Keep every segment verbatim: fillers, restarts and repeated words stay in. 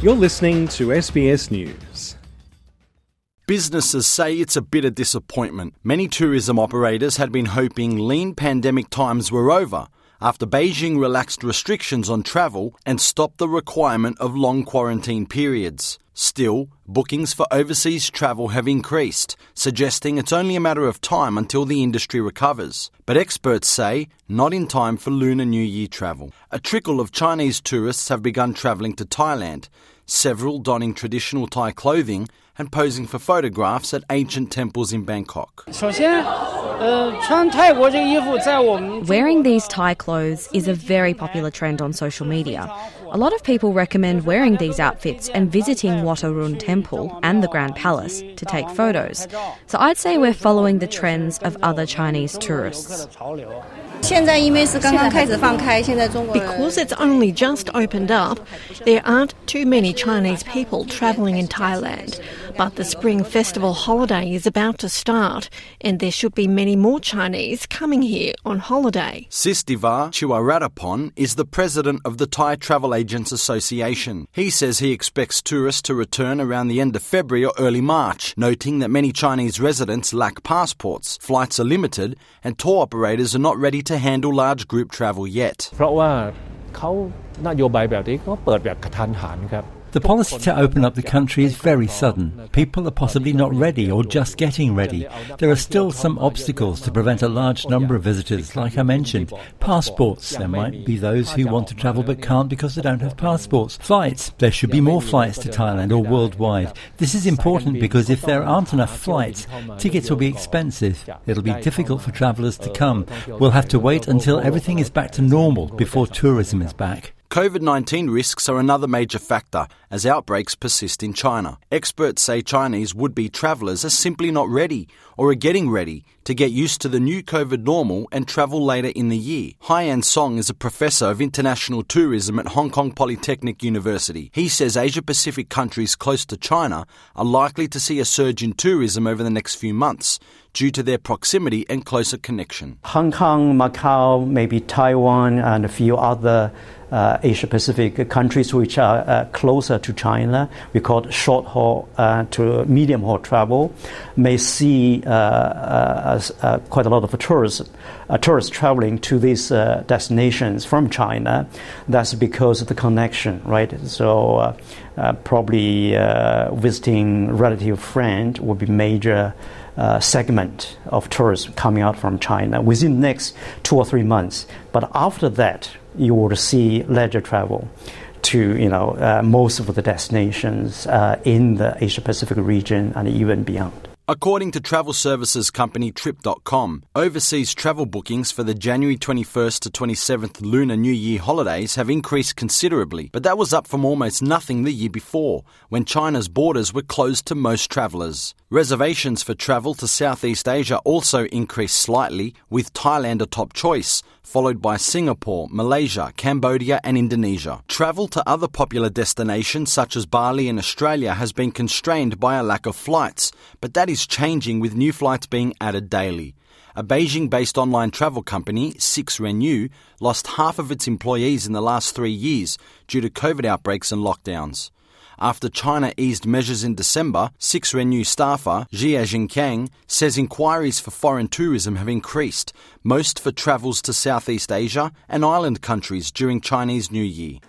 You're listening to S B S News. Businesses say it's a bitter disappointment. Many tourism operators had been hoping lean pandemic times were over after Beijing relaxed restrictions on travel and stopped the requirement of long quarantine periods. Still, bookings for overseas travel have increased, suggesting it's only a matter of time until the industry recovers. But experts say not in time for Lunar New Year travel. A trickle of Chinese tourists have begun travelling to Thailand, several donning traditional Thai clothing and posing for photographs at ancient temples in Bangkok. Wearing these Thai clothes is a very popular trend on social media. A lot of people recommend wearing these outfits and visiting Wat Arun Temple and the Grand Palace to take photos. So I'd say we're following the trends of other Chinese tourists. Because it's only just opened up, there aren't too many Chinese people travelling in Thailand. But the Spring Festival holiday is about to start, and there should be many more Chinese coming here on holiday. Sistiva Chiwaradapon is the president of the Thai Travel Agents Association. He says he expects tourists to return around the end of February or early March, noting that many Chinese residents lack passports, flights are limited, and tour operators are not ready to handle large group travel yet. The policy to open up the country is very sudden. People are possibly not ready or just getting ready. There are still some obstacles to prevent a large number of visitors, like I mentioned. Passports. There might be those who want to travel but can't because they don't have passports. Flights. There should be more flights to Thailand or worldwide. This is important because if there aren't enough flights, tickets will be expensive. It'll be difficult for travellers to come. We'll have to wait until everything is back to normal before tourism is back. covid nineteen risks are another major factor as outbreaks persist in China. Experts say Chinese would-be travellers are simply not ready or are getting ready to get used to the new COVID normal and travel later in the year. Haiyan Song is a professor of international tourism at Hong Kong Polytechnic University. He says Asia-Pacific countries close to China are likely to see a surge in tourism over the next few months due to their proximity and closer connection. Hong Kong, Macau, maybe Taiwan and a few other Uh, Asia-Pacific countries which are uh, closer to China, we call it short-haul uh, to medium-haul travel, may see uh, uh, uh, quite a lot of tourists, uh, tourists traveling to these uh, destinations from China. That's because of the connection, right? So uh, uh, probably uh, visiting relative friend would be major Uh, segment of tourists coming out from China within the next two or three months. But after that, you will see leisure travel to you know uh, most of the destinations uh, in the Asia-Pacific region and even beyond. According to travel services company Trip dot com, overseas travel bookings for the January twenty-first to twenty-seventh Lunar New Year holidays have increased considerably, but that was up from almost nothing the year before, when China's borders were closed to most travellers. Reservations for travel to Southeast Asia also increased slightly, with Thailand a top choice, followed by Singapore, Malaysia, Cambodia and Indonesia. Travel to other popular destinations such as Bali and Australia has been constrained by a lack of flights, but that is changing with new flights being added daily. A Beijing-based online travel company, Six Renew, lost half of its employees in the last three years due to COVID outbreaks and lockdowns. After China eased measures in December, Six Renew staffer Zia Jingkang says inquiries for foreign tourism have increased, most for travels to Southeast Asia and island countries during Chinese New Year.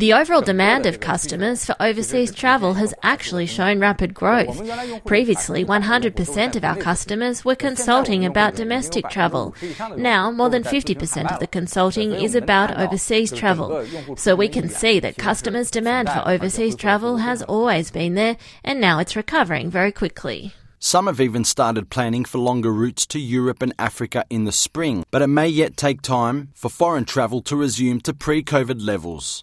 The overall demand of customers for overseas travel has actually shown rapid growth. Previously, one hundred percent of our customers were consulting about domestic travel. Now, more than fifty percent of the consulting is about overseas travel. So we can see that customers' demand for overseas travel has always been there, and now it's recovering very quickly. Some have even started planning for longer routes to Europe and Africa in the spring, but it may yet take time for foreign travel to resume to pre-COVID levels.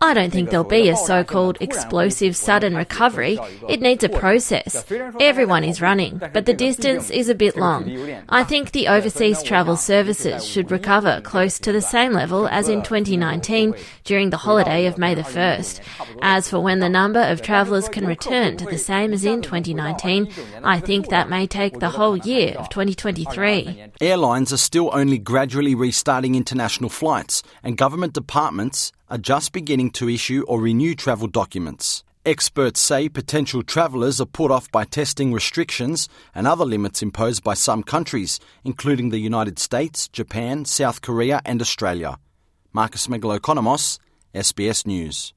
I don't think there'll be a so-called explosive sudden recovery. It needs a process. Everyone is running, but the distance is a bit long. I think the overseas travel services should recover close to the same level as in twenty nineteen during the holiday of May the first. As for when the number of travellers can return to the same as in twenty nineteen, I think that may take the whole year of twenty twenty-three. Airlines are still only gradually restarting international flights, and government departments are just beginning to issue or renew travel documents. Experts say potential travellers are put off by testing restrictions and other limits imposed by some countries, including the United States, Japan, South Korea and Australia. Marcus Megalokonomos, S B S News.